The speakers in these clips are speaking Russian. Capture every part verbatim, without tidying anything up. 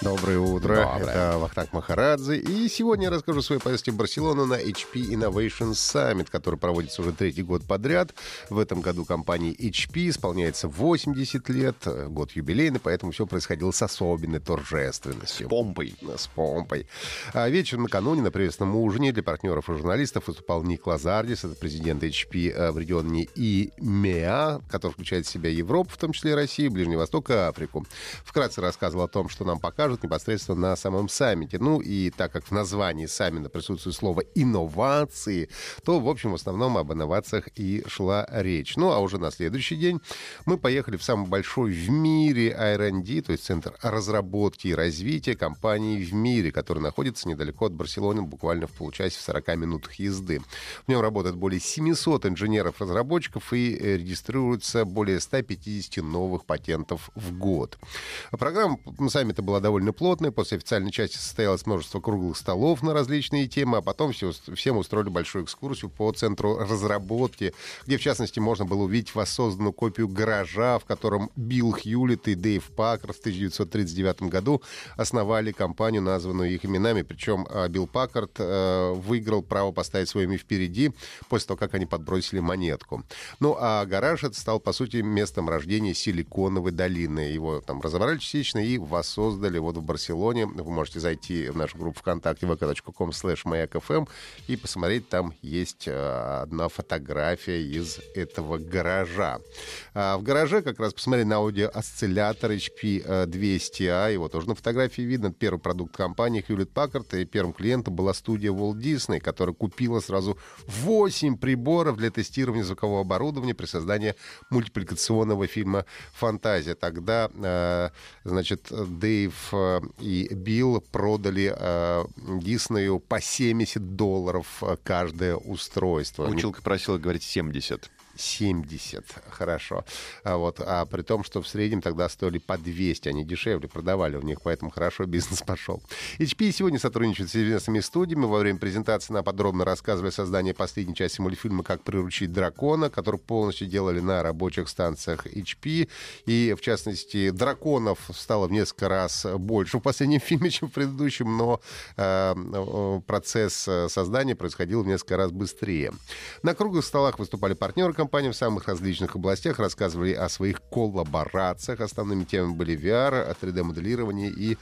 Доброе утро, Доброе. Это Вахтанг Махарадзе. И сегодня я расскажу свои поездки в Барселону на эйч пи Innovation Summit, который проводится уже третий год подряд. В этом году компании эйч пи исполняется восемьдесят лет, год юбилейный, поэтому все происходило с особенной торжественностью. С помпой. С помпой. А вечером накануне на приветственном ужине для партнеров и журналистов выступал Ник Лазардис, это президент эйч пи в регионе И М Е А, который включает в себя Европу, в том числе Россию, Ближний Восток и Африку. Вкратце рассказывал о том, что нам покажут непосредственно на самом саммите. Ну и так как в названии саммита присутствует слово «инновации», то, в общем, в основном об инновациях и шла речь. Ну, а уже на следующий день мы поехали в самый большой в мире Ар энд Ди, то есть центр разработки и развития компаний в мире, который находится недалеко от Барселоны, буквально в получасе в сорока минутах езды. В нем работает более семисот инженеров-разработчиков и регистрируется более ста пятидесяти новых патентов в год. Программа саммита была довольно плотная. После официальной части состоялось множество круглых столов на различные темы, а потом все, всем устроили большую экскурсию по центру разработки, где, в частности, можно было увидеть воссозданную копию гаража, в котором Билл Хьюлетт и Дейв Паккард в тысяча девятьсот тридцать девятом году основали компанию, названную их именами. Причем Билл Паккард э, выиграл право поставить свое имя впереди после того, как они подбросили монетку. Ну, а гараж это стал, по сути, местом рождения Силиконовой долины. Его там разобрали частично и воссоздали вот в Барселоне. Вы можете зайти в нашу группу ВКонтакте вэ ка точка ком слэш маякфм и посмотреть, там есть одна фотография из этого гаража. В гараже как раз посмотрели на аудиоосциллятор эйч пи двести эй, его тоже на фотографии видно. Первый продукт компании Хьюлетт-Паккард, и первым клиентом была студия Walt Disney, которая купила сразу восемь приборов для тестирования звукового оборудования при создании мультипликационного фильма «Фантазия». Тогда, значит, Дейв и Билл продали э, Диснею по семьдесят долларов каждое устройство. Училка просила говорить семьдесят. семьдесят, хорошо. А, вот, а при том, что в среднем тогда стоили по двести, они дешевле продавали у них, поэтому хорошо бизнес пошел. эйч пи сегодня сотрудничает с известными студиями. Во время презентации нам подробно рассказывали о создании последней части мультфильма «Как приручить дракона», который полностью делали на рабочих станциях эйч пи. И, в частности, драконов стало в несколько раз больше в последнем фильме, чем в предыдущем, но э, процесс создания происходил в несколько раз быстрее. На круглых столах выступали партнеры компании. Компании в самых различных областях рассказывали о своих коллаборациях. Основными темами были ви ар, три дэ-моделирование и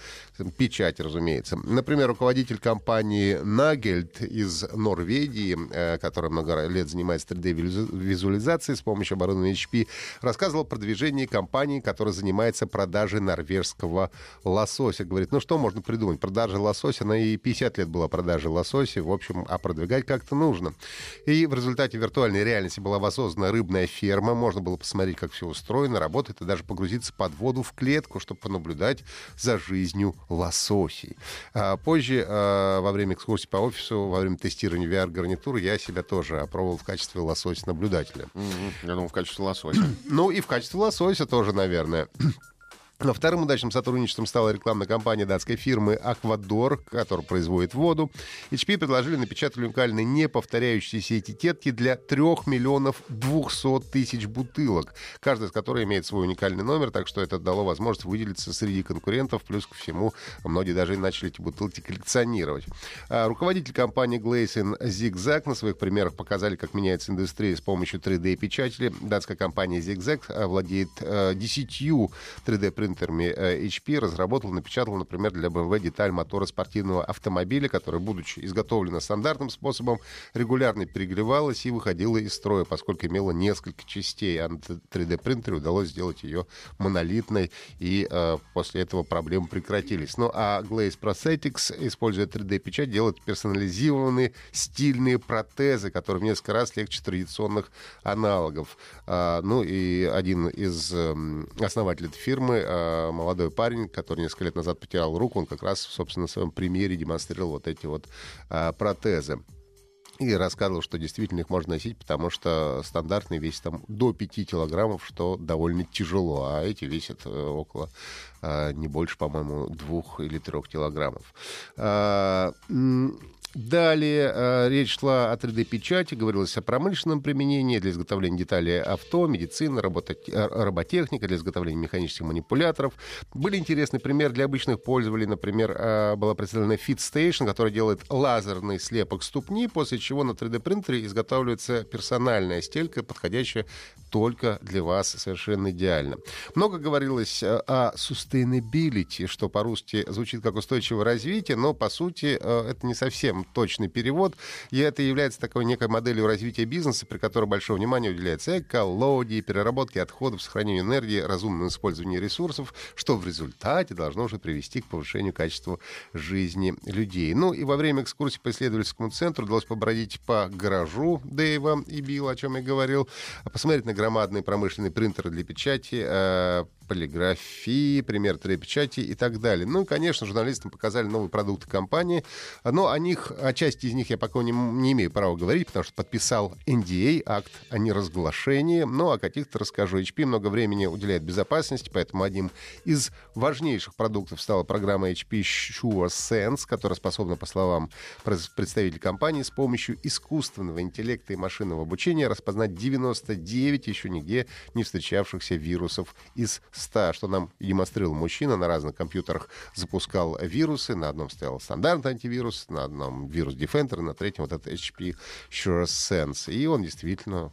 печать, разумеется. Например, руководитель компании Nageld из Норвегии, которая много лет занимается три дэ-визуализацией с помощью оборудования эйч пи, рассказывал про движение компании, которая занимается продажей норвежского лосося. Говорит, ну что можно придумать? Продажа лосося, она и пятьдесят лет была продажей лосося, в общем, а продвигать как-то нужно. И в результате виртуальной реальности была воссоздана рыбная ферма, можно было посмотреть, как все устроено, работает, и даже погрузиться под воду в клетку, чтобы понаблюдать за жизнью лососей. А позже, а, во время экскурсии по офису, во время тестирования ви ар-гарнитуры, я себя тоже опробовал в качестве лосось-наблюдателя. Mm-hmm. Я думал, в качестве лосося. Ну, и в качестве лосося тоже, наверное. Но вторым удачным сотрудничеством стала рекламная кампания датской фирмы «Аквадор», которая производит воду. эйч пи предложили напечатать уникальные неповторяющиеся этикетки для трех миллионов двухсот тысяч бутылок, каждая из которой имеет свой уникальный номер, так что это дало возможность выделиться среди конкурентов. Плюс ко всему, многие даже и начали эти бутылки коллекционировать. А руководитель компании Глейсен Зигзаг на своих примерах показали, как меняется индустрия с помощью три дэ-печатели. Датская компания Зигзаг владеет э, десятью три дэ-печателями, принтерами эйч пи, разработал, напечатал, например, для бэ эм вэ деталь мотора спортивного автомобиля, которая, будучи изготовлена стандартным способом, регулярно перегревалась и выходила из строя, поскольку имела несколько частей. А на три дэ-принтере удалось сделать ее монолитной, и э, после этого проблемы прекратились. Ну, а Glaze Prosthetics, используя три дэ-печать, делает персонализированные стильные протезы, которые в несколько раз легче традиционных аналогов. А, ну, и один из э, основателей этой фирмы, молодой парень, который несколько лет назад потерял руку, он как раз, собственно, на своем примере демонстрировал вот эти вот а, протезы. И рассказывал, что действительно их можно носить, потому что стандартный весит там до пяти килограммов, что довольно тяжело, а эти весят около, не больше, по-моему, двух или трех килограммов. Далее э, речь шла о три дэ-печати, говорилось о промышленном применении для изготовления деталей авто, медицины, работот... роботехника, для изготовления механических манипуляторов. Были интересные примеры для обычных пользователей. Например, э, была представлена FitStation, которая делает лазерный слепок ступни, после чего на три дэ-принтере изготавливается персональная стелька, подходящая только для вас совершенно идеально. Много говорилось э, о sustainability, что по-русски звучит как устойчивое развитие, но, по сути, э, это не совсем точный перевод, и это является такой некой моделью развития бизнеса, при которой большое внимание уделяется экологии, переработке отходов, сохранению энергии, разумному использованию ресурсов, что в результате должно уже привести к повышению качества жизни людей. Ну и во время экскурсии по исследовательскому центру удалось побродить по гаражу Дэйва и Билла, о чем я говорил, посмотреть на громадные промышленные принтеры для печати, э- полиграфии, пример три дэ-печати и так далее. Ну и, конечно, журналистам показали новые продукты компании, но о них, о части из них я пока не, не имею права говорить, потому что подписал эн ди эй, акт о неразглашении, но о каких-то расскажу. эйч пи много времени уделяет безопасности, поэтому одним из важнейших продуктов стала программа эйч пи Sure Sense, которая способна, по словам представителей компании, с помощью искусственного интеллекта и машинного обучения распознать девяносто девять еще нигде не встречавшихся вирусов из ста, что нам демонстрировал мужчина. На разных компьютерах запускал вирусы. На одном стоял стандартный антивирус, на одном вирус Defender, на третьем вот этот эйч пи Sure Sense. И он действительно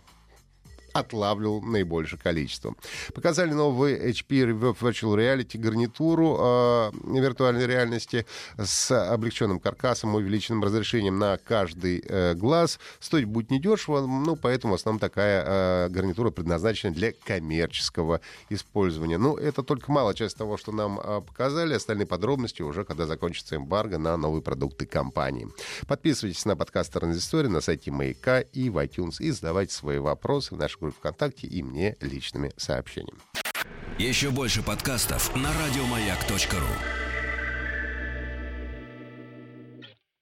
отлавливал наибольшее количество. Показали новый эйч пи Virtual Reality гарнитуру э, виртуальной реальности с облегченным каркасом, увеличенным разрешением на каждый э, глаз. Стоить будет недешево, ну, поэтому в основном такая э, гарнитура предназначена для коммерческого использования. Ну, это только малая часть того, что нам э, показали. Остальные подробности уже, когда закончится эмбарго на новые продукты компании. Подписывайтесь на подкаст «Транзистория» на сайте «Маяка» и в iTunes и задавайте свои вопросы в наших группе ВКонтакте и мне личными сообщениями. Еще больше подкастов на радиомаяк точка ру.